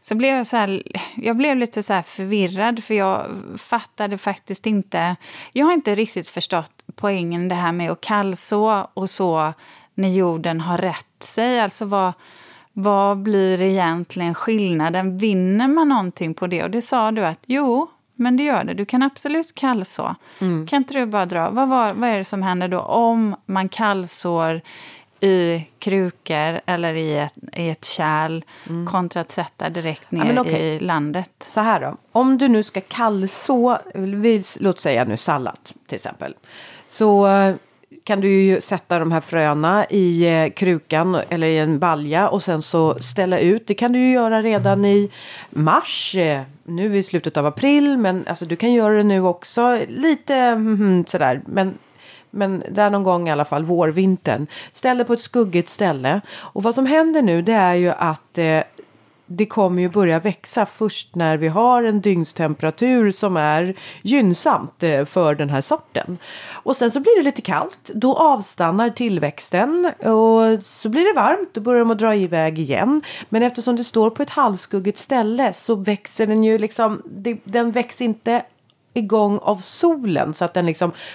så blev jag jag blev lite så här förvirrad. För jag fattade faktiskt inte. Jag har inte riktigt förstått poängen det här med att kallså och så när jorden har rätt sig. Alltså vad blir egentligen skillnaden? Vinner man någonting på det? Och det sa du att jo... Men det gör det. Du kan absolut kallså. Mm. Kan inte du bara dra? Vad är det som händer då om man kallsår i krukor eller i ett kärl kontra att sätta direkt ner i landet? Så här då. Om du nu ska kallså, låt säga nu sallad till exempel. Så kan du ju sätta de här fröna i krukan eller i en balja och sen så ställa ut. Det kan du ju göra redan i mars, nu i slutet av april, men alltså du kan göra det nu också lite sådär, men där någon gång i alla fall, vårvintern. Ställ det på ett skuggigt ställe. Och vad som händer nu, det är ju att det kommer ju börja växa först när vi har en dygnstemperatur som är gynnsamt för den här sorten. Och sen så blir det lite kallt. Då avstannar tillväxten och så blir det varmt. Då börjar de att dra iväg igen. Men eftersom det står på ett halvskuggigt ställe så växer den ju den växer inte igång av solen så att den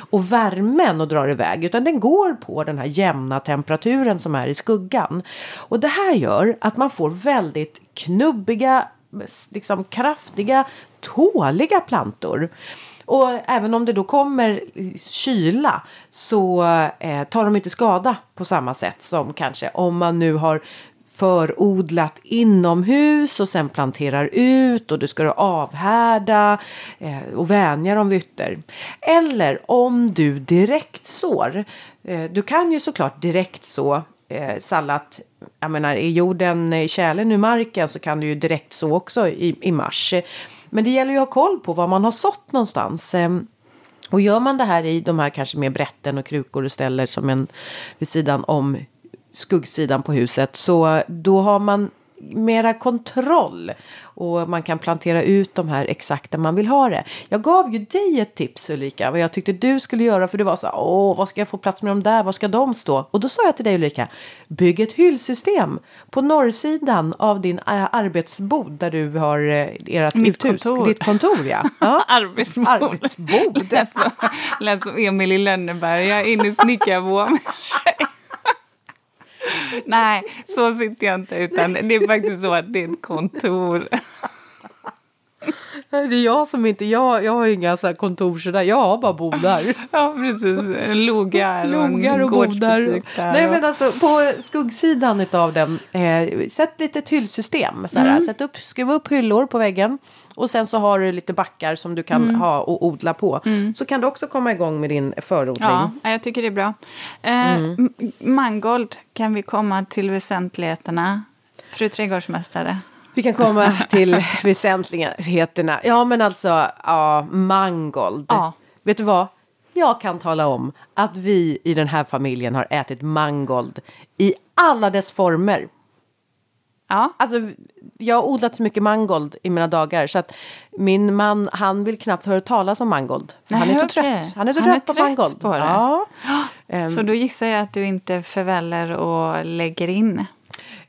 och värmen och drar iväg, utan den går på den här jämna temperaturen som är i skuggan. Och det här gör att man får väldigt knubbiga, kraftiga, tåliga plantor. Och även om det då kommer kyla så tar de inte skada på samma sätt som kanske om man nu har förodlat inomhus och sen planterar ut och du ska avhärda och vänja dem vid ytter. Eller om du direkt sår. Du kan ju såklart direkt så sallad, jag menar i jorden, i kärlen, i marken, så kan du ju direkt så också i mars. Men det gäller ju att ha koll på vad man har sått någonstans. Och gör man det här i de här kanske med brätten och krukor och ställer som en vid sidan om skuggsidan på huset, så då har man mera kontroll och man kan plantera ut de här exakt där man vill ha det. Jag gav ju dig ett tips, Ulrika, vad jag tyckte du skulle göra, för det var så här, vad ska jag få plats med dem där, var ska de stå? Och då sa jag till dig, Ulrika, bygg ett hyllsystem på norrsidan av din arbetsbod där du har ert uthus. Ditt kontor, ja. Arbetsbod. Lät som Emil i Lönneberga in i snickarvån. Nej, så sitter jag inte, utan det är faktiskt så att det är ett kontor. Det är jag som inte, jag har inga så här kontor sådär, jag har bara bodar. Ja, precis. Logar och bodar. Nej, men alltså på skuggsidan utav den, sätt lite ett hyllsystem. Sådär. Mm. Skriv upp hyllor på väggen och sen så har du lite backar som du kan ha och odla på. Mm. Så kan du också komma igång med din förodling. Ja, jag tycker det är bra. Mangold kan vi komma till väsentligheterna, fru trädgårdsmästare. Vi kan komma till väsentligheterna. Ja, men alltså, ja, mangold. Ja. Vet du vad? Jag kan tala om att vi i den här familjen har ätit mangold i alla dess former. Ja. Alltså, jag har odlat så mycket mangold i mina dagar. Så att min man, han vill knappt höra talas om mangold. Han är så trött. Han är trött på mangold. Ja. Så då gissar jag att du inte förväller och lägger in.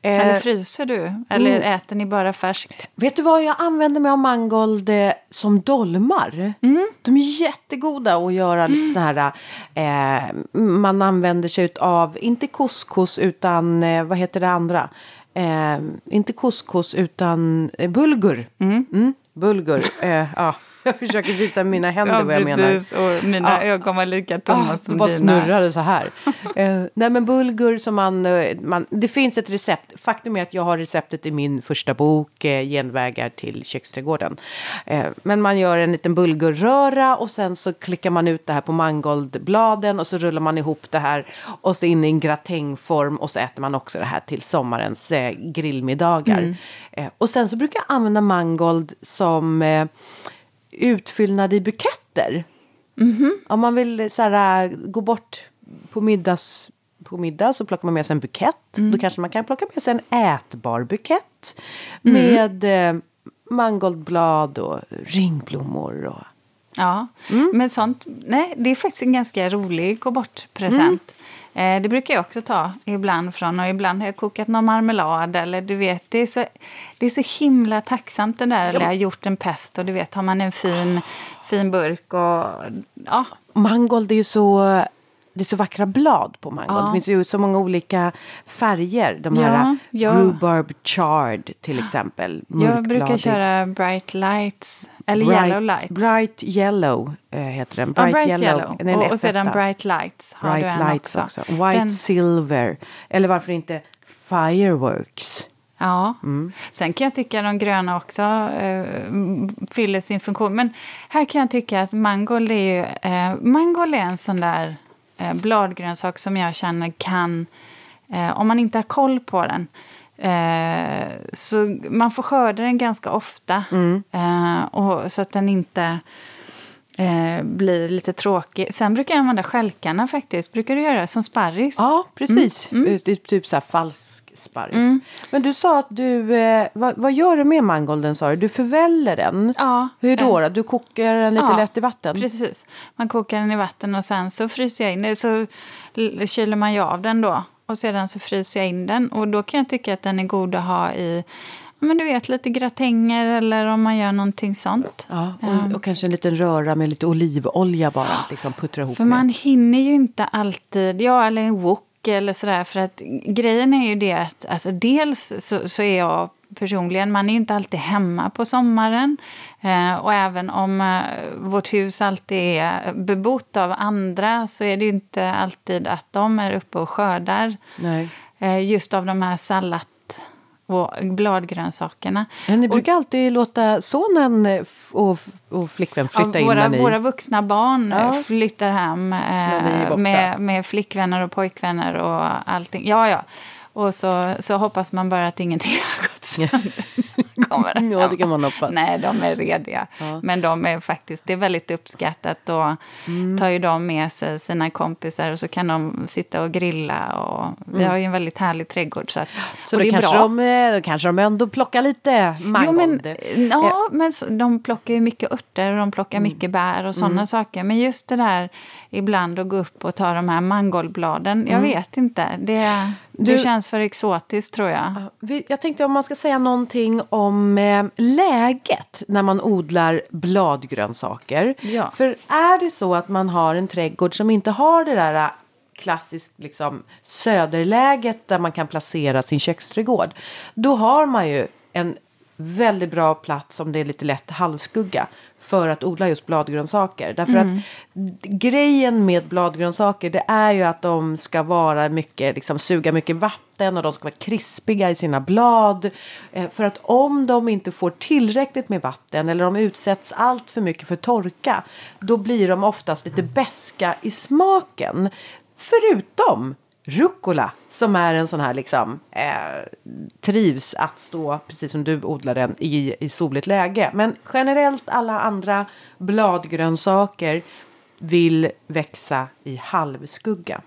Eller fryser du? Eller äter ni bara färskt? Vet du vad, jag använder mig av mangold som dolmar. Mm. De är jättegoda att göra lite såna här... man använder sig av, inte couscous utan... vad heter det andra? Inte couscous utan bulgur. Mm. Mm, bulgur, ja. Jag försöker visa mina händer vad jag menar. Ja, precis. Och mina ögon var lika tomma som dina. Bara snurrade så här. Nej, men bulgur som man... Det finns ett recept. Faktum är att jag har receptet i min första bok, Genvägar till köksträdgården. Men man gör en liten bulgurröra och sen så klickar man ut det här på mangoldbladen och så rullar man ihop det här och så in i en gratängform och så äter man också det här till sommarens grillmiddagar. Mm. Och sen så brukar jag använda mangold som... utfyllnad i buketter. Mm-hmm. Om man vill så här, gå bort på middag så plockar man med sig en bukett. Mm. Då kanske man kan plocka med sig en ätbar bukett. Mm. Med mangoldblad och ringblommor. Och... Ja, men sånt. Nej, det är faktiskt en ganska rolig gå bort present. Mm. Det brukar jag också ta ibland från. Och ibland har jag kokat någon marmelad. Eller du vet, det är så himla tacksamt det där. Eller jag har gjort en pest. Och du vet, har man en fin burk. Och, ja. Mangold, det är så vackra blad på mangold. Ja. Det finns ju så många olika färger. De här rhubarb chard till exempel. Jag brukar köra bright lights. Eller yellow lights. Bright yellow heter den. Bright yellow. Och sedan bright lights har bright du lights också. White silver. Eller varför inte fireworks. Ja. Mm. Sen kan jag tycka de gröna också fyller sin funktion. Men här kan jag tycka att mangold är ju... mangold är en sån där bladgrönsak som jag känner kan... om man inte har koll på den... så man får skörda den ganska ofta och så att den inte blir lite tråkig. Sen brukar jag använda skälkarna faktiskt. Brukar du göra det som sparris? Ja, precis. Mm. Det är typ så här falsk sparris. Mm. Men du sa att du... vad gör du med mangolden, sa du? Du förväller den. Ja. Hur då? Du kokar den lite lätt i vatten? Precis. Man kokar den i vatten och sen så fryser jag in. Så kyler man ju av den då. Och sedan så fryser jag in den. Och då kan jag tycka att den är god att ha i... Men du vet, lite gratänger eller om man gör någonting sånt. Ja, och kanske en liten röra med lite olivolja bara. Liksom puttra ihop. För man hinner ju inte alltid... Ja, eller en wok eller sådär. För att grejen är ju det att... Alltså dels så är jag personligen... Man är inte alltid hemma på sommaren. Och även om vårt hus alltid är bebott av andra så är det ju inte alltid att de är uppe och skördar. Nej. Just av de här sallat- och bladgrönsakerna. Men ni brukar alltid låta sonen och flickvän flytta in. Våra vuxna barn flyttar hem med flickvänner och pojkvänner och allting. Ja. Och så hoppas man bara att ingenting har gått sönder. Ja, det kan man hoppas. Nej, de är rediga. Ja. Men de är faktiskt, det är väldigt uppskattat. Då tar ju de med sig sina kompisar och så kan de sitta och grilla. Och vi har ju en väldigt härlig trädgård. Så det är kanske bra. Då kanske de ändå plockar lite mangold. Men de plockar ju mycket örter och de plockar mycket bär och sådana saker. Men just det där ibland att gå upp och ta de här mangoldbladen. Jag vet inte. Det känns för exotiskt, tror jag. Jag tänkte om man ska säga någonting om läget när man odlar bladgrönsaker. Ja. För är det så att man har en trädgård som inte har det där klassiskt liksom, söderläget där man kan placera sin köksträdgård. Då har man ju en väldigt bra plats om det är lite lätt halvskugga för att odla just bladgrönsaker. Därför att grejen med bladgrönsaker, det är ju att de ska vara mycket, liksom, suga mycket vatten, och de ska vara krispiga i sina blad. För att om de inte får tillräckligt med vatten eller de utsätts allt för mycket för torka, då blir de oftast lite beska i smaken. Förutom rucola, som är en sån här, liksom, trivs att stå, precis som du odlar den, i soligt läge. Men generellt alla andra bladgrönsaker vill växa i halvskugga.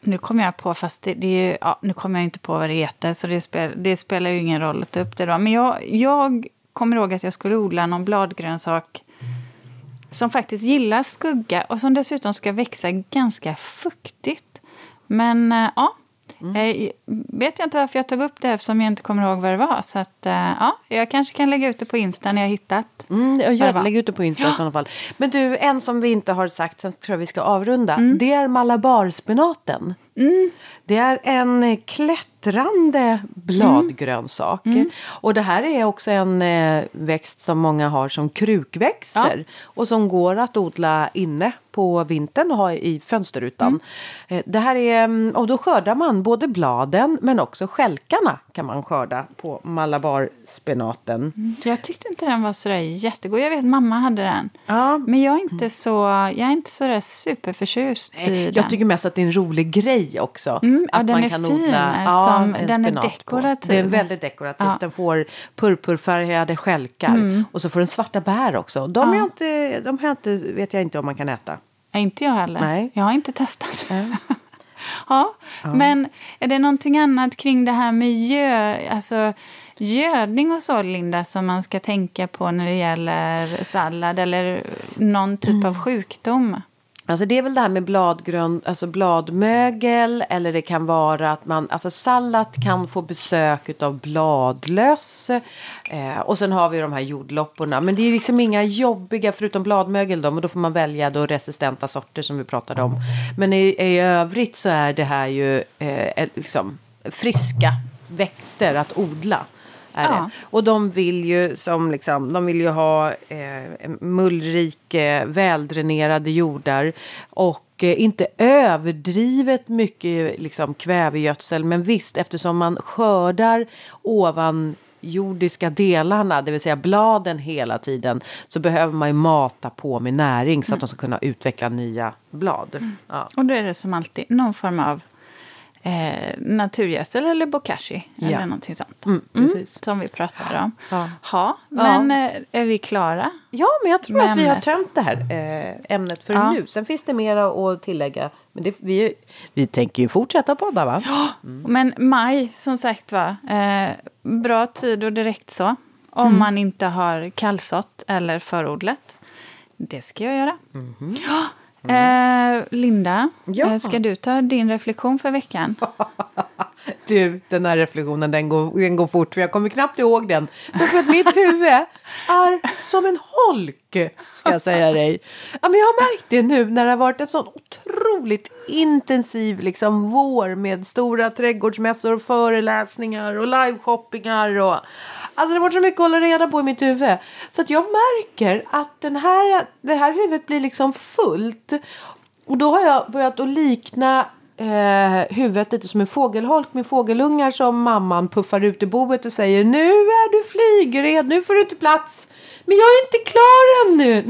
Nu kommer jag på, fast det är, ja, nu kommer jag inte på vad det heter, så det spelar ju ingen roll att ta upp det då. Men jag kommer ihåg att jag skulle odla någon bladgrönsak som faktiskt gillar skugga och som dessutom ska växa ganska fuktigt. Men ja, vet jag inte varför jag tog upp det, eftersom jag inte kommer ihåg vad det var. Så att ja, jag kanske kan lägga ut det på Insta när jag hittat. Lägg ut det på Insta i sådana fall. Men du, en som vi inte har sagt, sen tror jag vi ska avrunda. Det är malabarspenaten. Det är en klättrande bladgrönsak. Och det här är också en växt som många har som krukväxter. Ja. Och som går att odla inne på vintern och ha i fönsterrutan. Det här är, och då skördar man både bladen men också skälkarna kan man skörda på malabarspenaten. Jag tyckte inte den var sådär jättegod. Jag vet att mamma hade den. Ja. Men jag är inte så där superförtjust i den. Jag tycker mest att det är en rolig grej också. Att den man är kan fin. Odla, den är dekorativ. Det är väldigt dekorativt. Ja. Den får purpurfärgade skälkar. Och så får den svarta bär också. De vet jag inte om man kan äta. Inte jag heller. Nej. Jag har inte testat. Ja. Men är det någonting annat kring det här med gödning och så, Linda, som man ska tänka på när det gäller sallad eller någon typ av sjukdom? Alltså det är väl det här med bladmögel, eller det kan vara att sallad kan få besök av bladlöss. Och sen har vi de här jordlopporna. Men det är liksom inga jobbiga förutom bladmögel då. Men då får man välja då resistenta sorter som vi pratade om. Men i övrigt så är det här ju liksom friska växter att odla. Ja. Och de vill ju ha mullrik, väldränerade jordar och inte överdrivet mycket, liksom, kvävegödsel. Men visst, eftersom man skördar ovan jordiska delarna, det vill säga bladen, hela tiden, så behöver man ju mata på med näring så att de ska kunna utveckla nya blad. Ja. Och då är det som alltid någon form av naturgödsel eller bokashi eller någonting sånt. Precis. Som vi pratade om. Är vi klara? Ja, men jag tror att vi har tömt det här ämnet för nu. Sen finns det mer att tillägga. Men vi tänker ju fortsätta podda, va? Ja, men maj, som sagt, va? Bra tid och direkt så. Om man inte har kallsått eller förodlat. Det ska jag göra. Ja. Linda, ska du ta din reflektion för veckan? Du, den här reflektionen, den går fort, för jag kommer knappt ihåg den. Därför att mitt huvud är som en holk, ska jag säga dig. Ja, men jag har märkt det nu när det har varit en sån otroligt intensiv, liksom, vår med stora trädgårdsmässor, föreläsningar och liveshoppingar. Och alltså det har varit så mycket att hålla reda på i mitt huvud. Så att jag märker att det här huvudet blir liksom fullt. Och då har jag börjat att likna huvudet lite som en fågelholk med fågelungar som mamman puffar ut i boet och säger: nu är du flygred, nu får du inte plats. Men jag är inte klar ännu.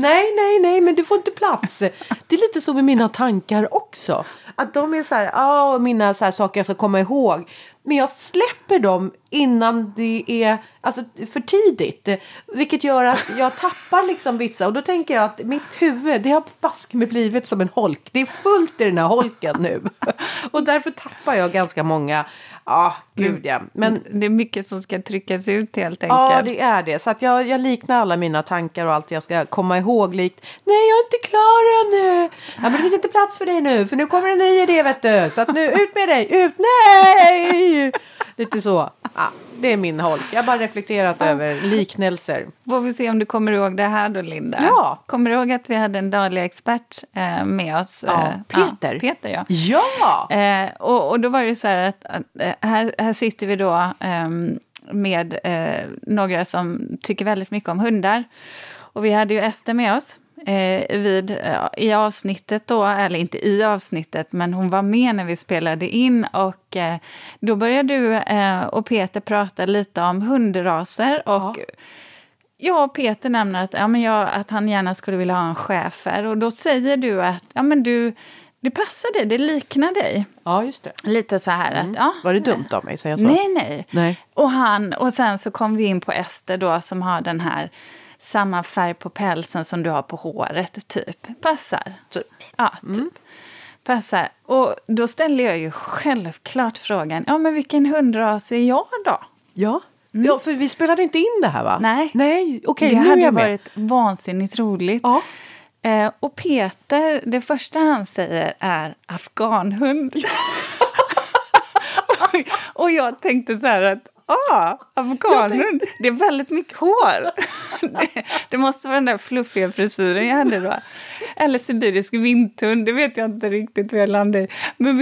Nej, men du får inte plats. Det är lite så med mina tankar också. Att de är så här, mina så här saker jag ska komma ihåg. Men jag släpper dem innan det är, alltså, för tidigt. Vilket gör att jag tappar, liksom, vissa. Och då tänker jag att mitt huvud, det har bask med blivit som en holk. Det är fullt i den här holken nu. Och därför tappar jag ganska många. Men det är mycket som ska tryckas ut, helt enkelt. Ja, det är det. Så att jag liknar alla mina tankar och allt jag ska komma ihåg likt: nej, jag är inte klar ännu. Ja, men det finns inte plats för dig nu. För nu kommer en ny idé, vet du. Så att nu, ut med dig. Ut, nej! Lite så. Ja, det är min holk. Jag har bara reflekterat över liknelser. Får vi se om du kommer ihåg det här då, Linda? Ja. Kommer du ihåg att vi hade en daglig expert med oss? Peter. Ja, Peter, ja. Ja! Och då var det så här att här sitter vi då med några som tycker väldigt mycket om hundar. Och vi hade ju Ester med oss i avsnittet då, eller inte i avsnittet, men hon var med när vi spelade in. Och då började du och Peter prata lite om hundraser och... Ja. Ja, Peter nämner att, ja, men att han gärna skulle vilja ha en schäfer. Och då säger du att ja, men det passar dig, det liknar dig. Ja, just det. Lite så här att... Ja, var det dumt av mig, säger jag så? Nej. Och sen så kom vi in på Ester då, som har den här samma färg på pälsen som du har på håret, typ. Passar. Ja, typ. Mm. Passar. Och då ställer jag ju självklart frågan, ja, men vilken hundras är jag då? Ja. Mm. Ja, för vi spelade inte in det här, va? Nej, okej, nu är jag med. Det hade varit vansinnigt roligt. Ja. Och Peter, det första han säger är afghanhund. Och jag tänkte så här att, afghanhund, det är väldigt mycket hår. det måste vara den där fluffiga frisyren jag hade då. Eller sibirisk vinthund, det vet jag inte riktigt vad jag landade i. Men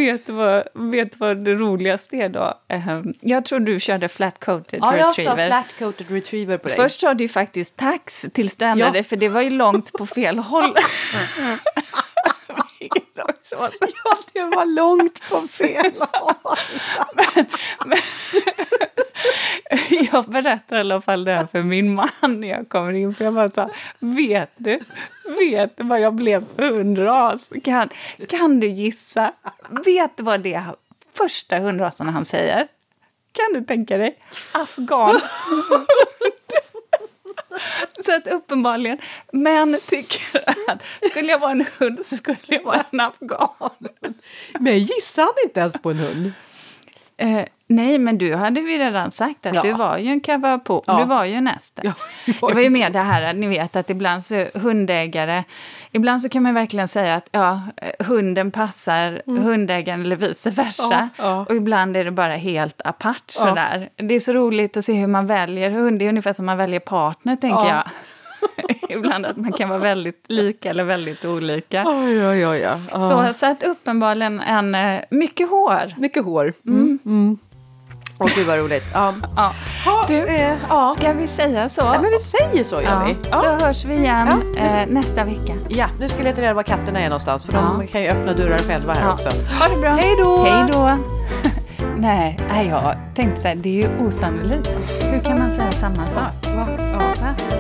vet vad det roligaste är då? Jag tror du körde flat-coated retriever. Ja, jag sa flat-coated retriever på dig. Först sa du ju faktiskt tax till standard, för det var ju långt på fel håll. Ja, det var långt på fel håll. Men jag berättar i alla fall det här för min man när jag kommer in. För jag bara sa, vet du vad jag blev för hundras? Kan du gissa? Vet du vad det är första hundrasen han säger? Kan du tänka dig? Afghan. Så att uppenbarligen män tycker att skulle jag vara en hund så skulle jag vara en afghan. Men gissar han inte ens på en hund? Nej, men du hade vi redan sagt att du var ju en kavapå, du var ju en Ester. Ja, det var ju mer det här att ni vet att ibland så hundägare, ibland så kan man verkligen säga att hunden passar hundägaren eller vice versa. Ja. Och ibland är det bara helt apart sådär. Det är så roligt att se hur man väljer hund, det är ungefär som man väljer partner, tänker jag. Ibland att man kan vara väldigt lika eller väldigt olika. Oj. Så att uppenbarligen mycket hår. Mycket hår. Mm. Och det var roligt. Ska vi säga så? Ja, men vi säger så, gör vi. Ja. Så hörs vi igen nästa vecka. Ja, nu ska jag leta reda var katterna är någonstans. För de kan ju öppna dörrar själva här också. Ha det bra. Hej då. Nej, jag tänkte så här, det är ju osannolikt. Hur kan man säga samma sak? Va?